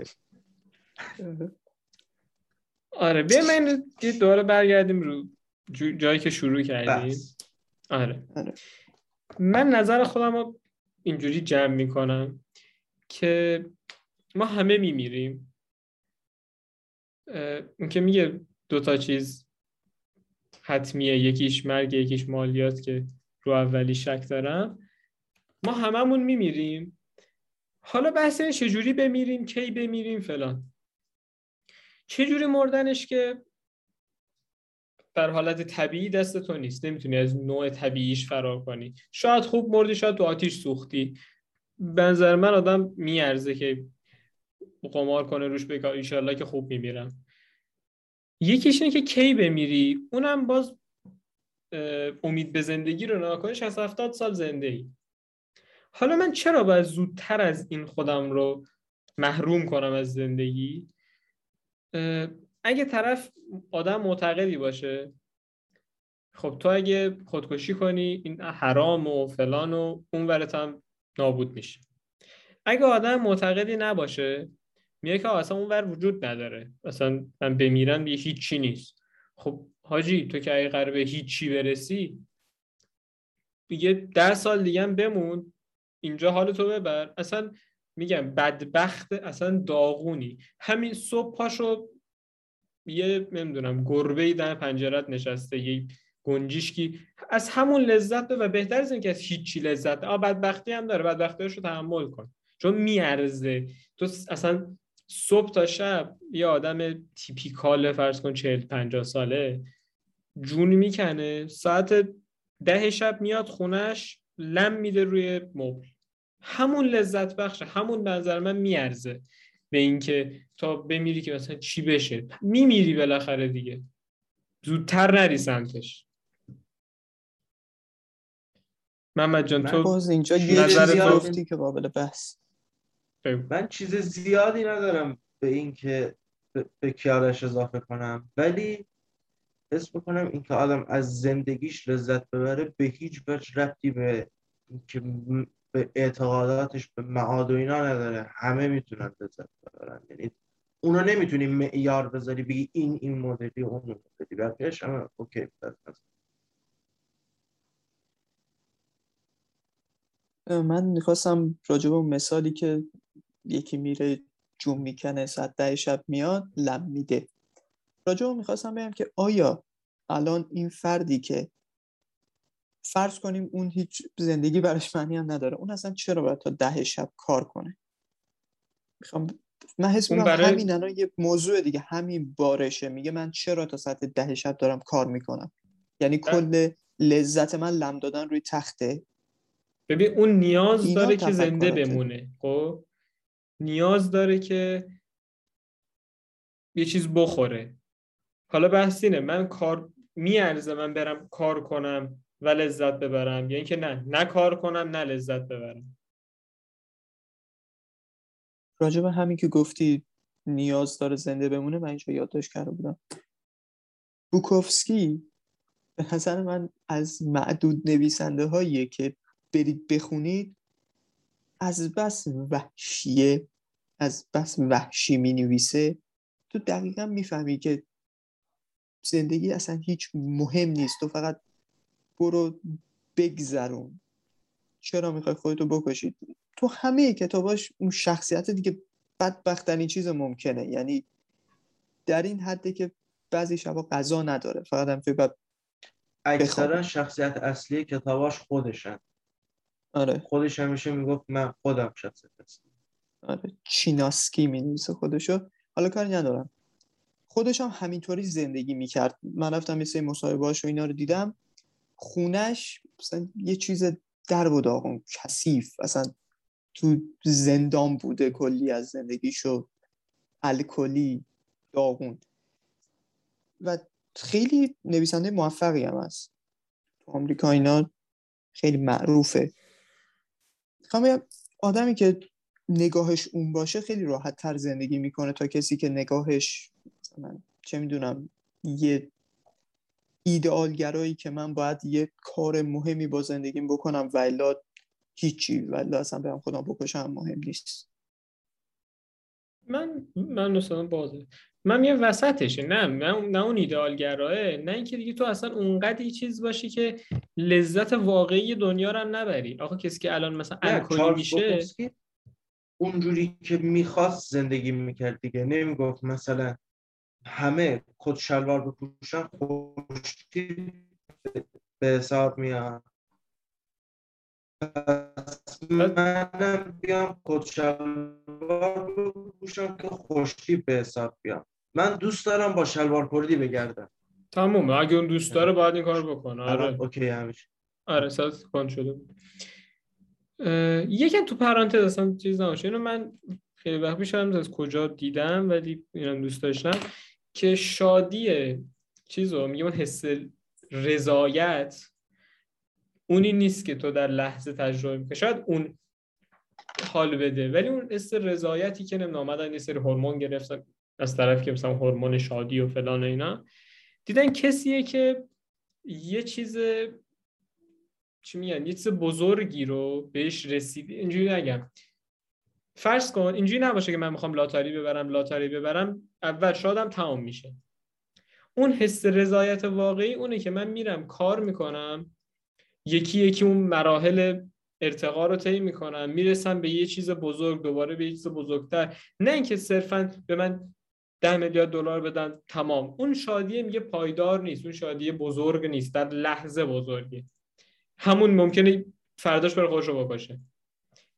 آره بیا من دوباره برگردیم رو جایی که شروع کردیم. آره من نظر خودم رو اینجوری جمع میکنم که ما همه میمیریم. اون که میگه 2 تا چیز حتمیه، یکیش مرگ یکیش مالیات، که رو اولی شک دارم. ما هممون میمیریم. حالا بحث این چجوری بمیریم، کی بمیریم فلان، چجوری مردنش که در حالت طبیعی دست تو نیست، نمیتونی از نوع طبیعیش فرار کنی. شاید خوب مردی، شاید تو آتیش سوختی. به نظر من آدم میارزه که قمار کنه روش، بگه انشالله که خوب میمیرم. یکیش اینه که کی بمیری، اونم باز امید به زندگی رو ناکنش، 70 سال زنده ای. حالا من چرا باید زودتر از این خودم رو محروم کنم از زندگی؟ اگه طرف آدم معتقدی باشه، خب تو اگه خودکشی کنی این حرام و فلان و اون ورت هم نابود میشه. اگه آدم معتقدی نباشه میگه که اصلا اون ور وجود نداره، اصلا من بمیرم دیگه هیچ چی نیست. خب حاجی تو که اگه قراره به هیچ چی برسی، دیگه 10 سال دیگه هم بمون اینجا، حالتو ببر. اصلا میگم بدبخت، اصلا داغونی. همین صبح پاشو یه نمیدونم گربه‌ای در پنجره‌ات نشسته، یه گنجیشکی، از همون لذت ببر. بهتر از این که از هیچی لذت. بدبختی هم داره، بدبختیاشو تحمل کن چون میارزه. تو اصلا صبح تا شب یه آدم تیپیکال فرض کن 40-50 ساله جون میکنه، ساعت 10 شب میاد خونش لم میده روی مبل. همون لذت بخشه، همون نظر من میارزه به این که تا بمیری که مثلا چی بشه. میمیری بالاخره دیگه، زودتر نری سمتش. محمد جان تو باز اینجا یه زیادی که قابل بحث. من چیز زیادی ندارم به این که به کیارش اضافه کنم، ولی حس بکنم این که آدم از زندگیش لذت ببره به هیچ وجه ربطی به که به اعتقاداتش به معاد و اینا نداره. همه میتونن لذت ببرن، یعنی اونا نمیتونی معیار بذاری بگی این مدلی اون مدلی، بقیه‌اش همه اوکی. من میخواستم راجب اون مثالی که یکی میره جون میکنه، 10 شب میاد لم میده، راجب اون میخواستم بگم که آیا الان این فردی که فرض کنیم اون هیچ زندگی براش معنی هم نداره، اون اصلا چرا باید تا 10 شب کار کنه؟ میخوام من حس میکنم همین الان یه موضوع دیگه همین بارشه، میگه من چرا تا ساعت 10 شب دارم کار میکنم؟ یعنی کل لذت من لم دادن روی تخته. ببین اون نیاز داره که زنده بمونه، خب نیاز داره که یه چیز بخوره. حالا بحث اینه من کار میارزه من برم کار کنم و لذت ببرم، یا یعنی که نه کار کنم نه لذت ببرم. راجب همین که گفتی نیاز داره زنده بمونه، من اینجا یادداشت کرده بودم بوکفسکی به نظر من از معدود نویسنده هاییه که برید بخونید از بس وحشیه، از بس وحشی می نویسه، تو دقیقا می فهمی که زندگی اصلا هیچ مهم نیست، تو فقط برو بگذرون. چرا می خوای خودتو بکشید؟ تو همه کتاباش اون شخصیت دیگه بدبخت‌ترین چیز ممکنه، یعنی در این حده که بعضی شبا غذا نداره، فقط هم توی اکثرا شخصیت اصلی کتاباش خودشن. آره. خودش همیشه میگفت من خودم شخصیت اصلی. آره. چیناسکی مینویسه خودشو. حالا کاری ندارم. خودش هم همینطوری زندگی میکرد. من رفتم مثل مصاحبه‌هاش و اینا رو دیدم. خونش مثلا یه چیز در و داغون کثیف، اصلا تو زندان بوده کلی از زندگیشو، الکلی، داغون. و خیلی نویسنده موفقی هم هست تو آمریکا، اینا خیلی معروفه. خب آدمی که نگاهش اون باشه خیلی راحت تر زندگی میکنه تا کسی که نگاهش من چه میدونم یه ایدئالگرایی که من باید یه کار مهمی با زندگیم بکنم و الا هیچی، و الا اصلا برم خودم بکشم مهم نیست. من مثلا بازه من یه وسطشه، نه اون ایدئالگرایه، نه اینکه دیگه تو اصلا اونقدر یه چیز باشی که لذت واقعی دنیا رو هم نبری. آخه کسی که الان مثلا الکلی میشه اونجوری که میخواست زندگی میکرد دیگه، نمیگفت مثلا همه کت شلوار بپوشن خوشتی به حساب میاد، منم بیام کت شلوار بپوشم که خوشتی به حساب بیام. من دوست دارم با شلوار کردی بگردم، تمومه. اگه اون دوست داره باید این کار بکنه. آره اوکی، همیشه. آره ساز کن شده یکم تو پرانتز اصلا چیز نماشه، اینو من خیلی وقت میشم از کجا دیدم ولی اینم دوست داشتم که شادی چیزو میگه من حس رضایت اونی نیست که تو در لحظه تجربه میکنی، شاید اون حال بده، ولی اون حس رضایتی که نمی‌آمدن یه سری هورمون گرفتن از طرف که مثلا هورمون شادی و فلان اینا، دیدن کسیه که یه چیز چی میگن یه چیز بزرگی رو بهش رسید. اینجوری نگم، فرض کن اینجوری نباشه که من میخوام لاتاری ببرم اول شادم تمام میشه. اون حس رضایت واقعی اونه که من میرم کار میکنم، یکی یکی اون مراحل ارتقا رو طی میکنم، میرسم به یه چیز بزرگ، دوباره به یه چیز بزرگتر، نه اینکه صرفا به من $10 میلیارد بدن تمام. اون شادیه میگه پایدار نیست، اون شادیه بزرگ نیست، در لحظه بزرگی همون ممکنه فرداش بر خودش رو بکشه.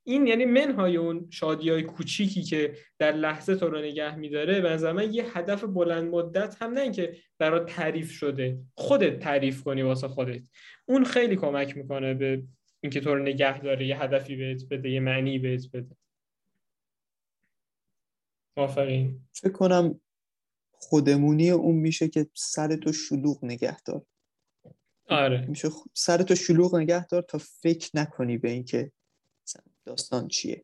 این یعنی منهای اون شادی‌های کوچیکی که در لحظه تو رو نگه می‌داره، به زمان یه هدف بلند مدت هم، نه اینکه برات تعریف شده خودت تعریف کنی واسه خودت. اون خیلی کمک میکنه به اینکه تو رو نگه داره، یه هدفی بهت بده، یه معنی بهت بده. آفرین. فکر کنم خودمونی اون میشه که سرتو شلوغ نگه دار. آره. میشه سرتو شلوغ نگه دار تا فکر نکنی به اینکه داستان چیه،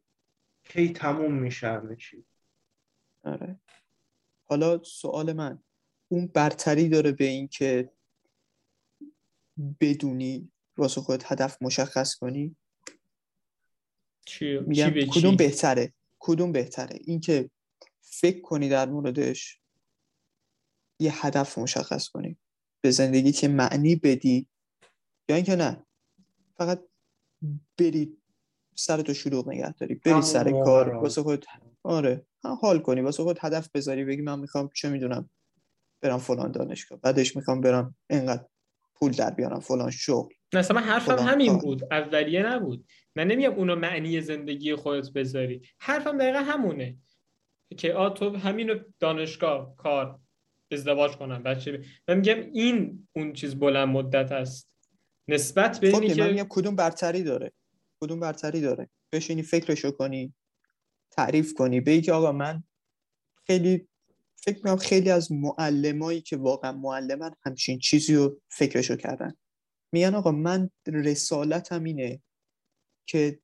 کی تموم میشه همه چی. آره. حالا سوال من، اون برتری داره به این که بدونی واسه خودت هدف مشخص کنی؟ چی میگم کدوم بهتره؟ این که فکر کنی در موردش، یه هدف مشخص کنی، به زندگیت یه معنی بدی، یا اینکه نه فقط بری سرتو شلوغ نگه داری، بری سر کار واسه خودت، آره حال کنی واسه خودت، هدف بذاری، بگی من میخوام چه میدونم برم فلان دانشگاه، بعدش میخوام برم اینقدر پول در بیارم فلان شغل. مثلا حرفم همین بود، اولیه نبود. من نمیام اونو معنی زندگی خودت بذاری، حرفم دقیقا همونه که تو همینو دانشگاه، کار، ازدواج کنم، بچه. من میگم این اون چیز بلند مدت است نسبت به اینی که من میگم کدوم برتری داره بشینی فکرشو کنی، تعریف کنی، بگی که آقا من خیلی فکر میکنم خیلی از معلمایی که واقعا معلمن همچین چیزی رو فکرشو کردن، میگن آقا من رسالتم اینه که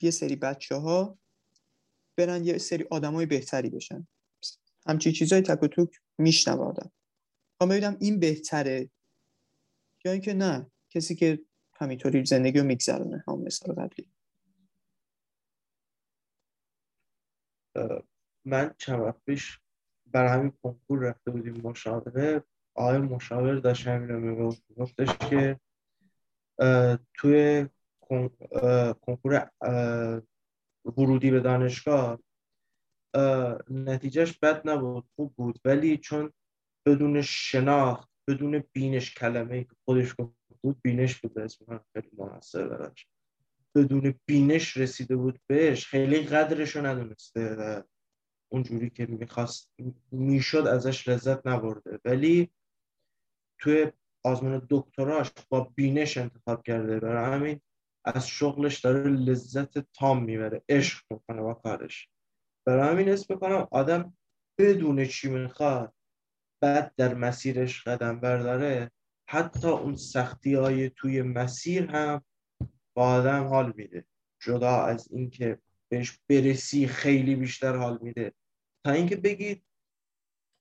یه سری بچه‌ها برن یه سری آدمای بهتری بشن. همچین چیزای تک و توک میشنم آدم. اما ببینم این بهتره یا اینکه نه کسی که همینطوری زندگی رو میگذرونه، هم مثال قبلی. من چند وقت پیش برای همین کنکور رفته بودیم مشاوره، آقای مشاور داشت همین رو میگفت، گفتش که توی کنکور ورودی به دانشگاه نتیجهش بد نبود، خوب بود، ولی چون بدون شناخت، بدون بینش، کلمه‌ای که خودش گفت بود بینش بود، اسم من خیلی مناسب براش، بدون بینش رسیده بود بهش، خیلی قدرشو ندونسته و اونجوری که میخواست میشد ازش لذت نبرده، ولی توی آزمون دکتراش با بینش انتخاب کرده، برای همین از شغلش داره لذت تام میبره، عشق میکنه با کارش. برای همین اسم میکنم آدم بدون چی میخواد بعد در مسیرش قدم برداره، حتی اون سختی های توی مسیر هم با آدم حال میده، جدا از این که بهش برسی خیلی بیشتر حال میده، تا اینکه بگید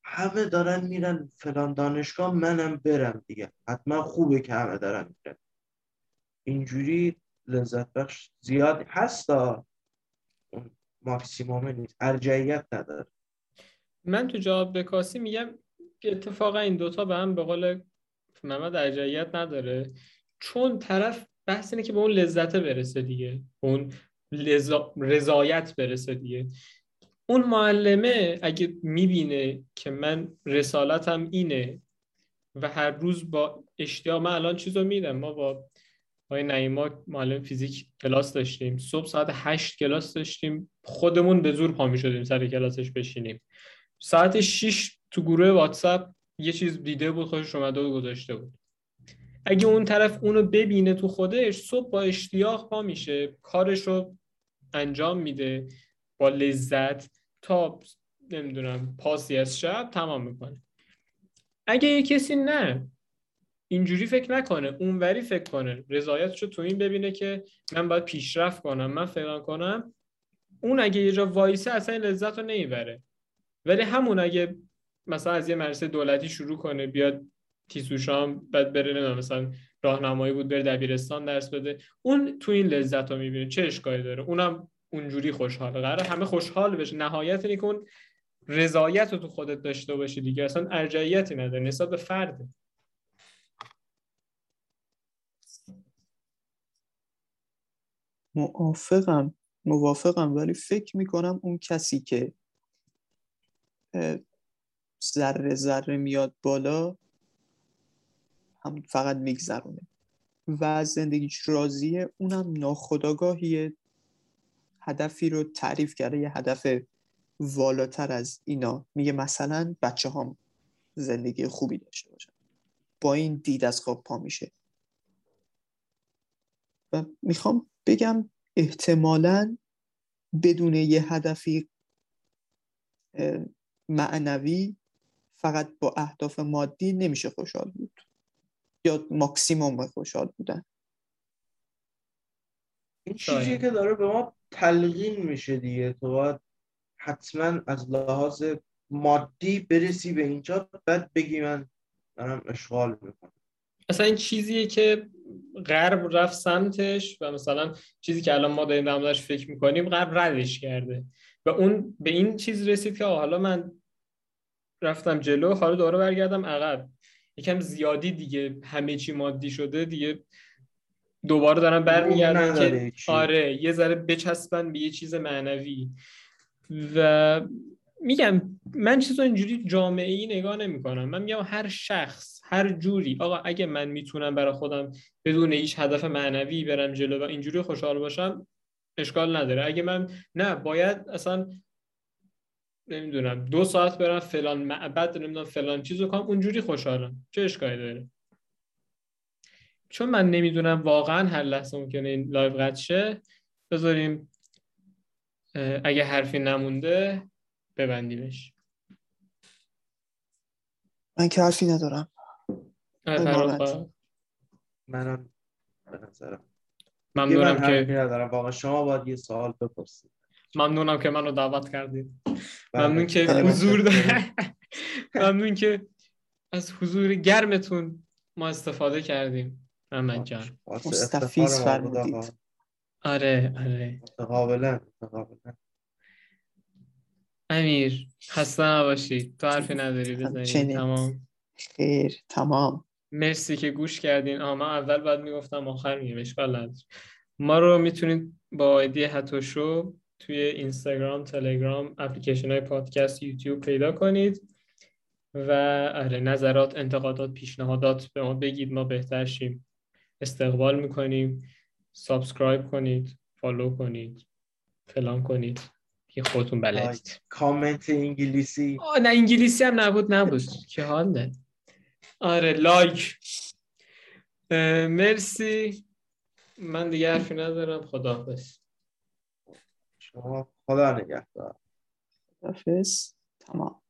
همه دارن میرن فلان دانشگاه منم برم دیگه، حتما خوبه که همه دارن میرن. اینجوری لذت بخش زیاد هستا، ماکسیموم نیست، ارجعیت نداره. من تو جواب بکاسی میگم اتفاقا این دوتا به هم به قول محمد ارجعیت نداره، چون طرف بحث اینه که به اون لذت برسه دیگه، اون رضایت برسه دیگه. اون معلمه اگه میبینه که من رسالتم اینه و هر روز با اشتیاق، من الان چیزو میدم، ما با آقای نعیما معلم فیزیک کلاس داشتیم، صبح ساعت 8 کلاس داشتیم، خودمون به زور پا میشدیم سر کلاسش بشینیم، ساعت 6 تو گروه واتساپ یه چیز دیده بود خودش اومده و گذاشته بود. اگه اون طرف اونو ببینه تو خودش، صبح با اشتیاق پا میشه کارش رو انجام میده با لذت تا نمیدونم پاسی از شب تمام میکنه. اگه یه کسی نه اینجوری فکر نکنه، اونوری فکر کنه، رضایتشو تو این ببینه که من باید پیشرفت کنم، من فعلا کنم، اون اگه یه جا وایسه اصلا لذت رو نمیبره. ولی همون اگه مثلا از یه مدرسه دولتی شروع کنه بیاد تیسوشام بعد بره مثلا راهنمایی بود بره دبیرستان درس بده، اون تو این لذت رو میبینه، چه اشکالی داره؟ اونم اونجوری خوشحاله، قراره همه خوشحال بشه. نهایت اینه که اون رضایت رو تو خودت داشته باشی دیگه، اصلا ارجعیتی نداره نسبت به فرد. موافقم، ولی فکر میکنم اون کسی که ذره ذره میاد بالا هم فقط میگذرونه و از زندگیش راضیه، اونم ناخودآگاهیه هدفی رو تعریف کرده، یه هدف والاتر از اینا، میگه مثلا بچه هم زندگی خوبی داشته باشن، با این دید از خواب پا میشه. و میخوام بگم احتمالاً بدون یه هدفی معنوی فقط با اهداف مادی نمیشه خوشحال بود یا ماکسیموم خوشحال بودن. این چیزی که داره به ما تلقین میشه دیگه، تو باید حتما از لحاظ مادی برسی به اینجا بعد بگی من دارم اشغال میکنم. اصلا این چیزیه که غرب رفت سمتش و مثلا چیزی که الان ما داریم درموردش فکر میکنیم غرب ردش کرده و اون به این چیز رسید که حالا من رفتم جلو، حالا دوباره برگردم عقب، یکم زیادی دیگه همه چی مادی شده دیگه، دوباره دارم برمیگردم که آره یه ذره بچسبن به یه چیز معنوی. و میگم من چیزو اینجوری جامعه‌ای نگاه نمی‌کنم، من میگم هر شخص هر جوری، آقا اگه من میتونم برای خودم بدون هیچ هدف معنوی برم جلو و اینجوری خوشحال باشم اشکال نداره. اگه من نه باید اصلا نمیدونم 2 ساعت برم فلان معبد نمیدونم فلان چیزو کنم اونجوری خوشحالم، چه اشکالی داره؟ چون من نمیدونم واقعا هر لحظه ممکنه این لایو قطع شه، بذاریم اگه حرفی نمونده ببندیمش. من که حرفی ندارم. منم به نظرم ممنونم که حرفی ندارم، واقعا شما باید یه سوال بپرسید. ممنونم که منو دعوت کردید. ممنون که حضور دارید. ممنون که از حضور گرمتون ما استفاده کردیم. محمد جان مستفیض فرمودید. آره متقابلا. امیر خسته نباشید، تو حرفی نداری بزنید؟ تمام خیر، تمام. مرسی که گوش کردین. من اول بعد میگفتم آخر میگم، اشکال نداره. ما رو میتونید با آیدی حتاشو توی اینستاگرام، تلگرام، اپلیکیشن های پادکست، یوتیوب پیدا کنید. و اهل نظرات، انتقادات، پیشنهادات به ما بگید، ما بهتر شیم. استقبال میکنیم. سابسکرایب کنید، فالو کنید، فلان کنید که خودتون بلدید. کامنت انگلیسی نه انگلیسی هم نبود که حال نه. آره لایک. مرسی، من دیگه حرفی ندارم. خداحافظ. شما خدا نگهدار. خداحافظ. تمام.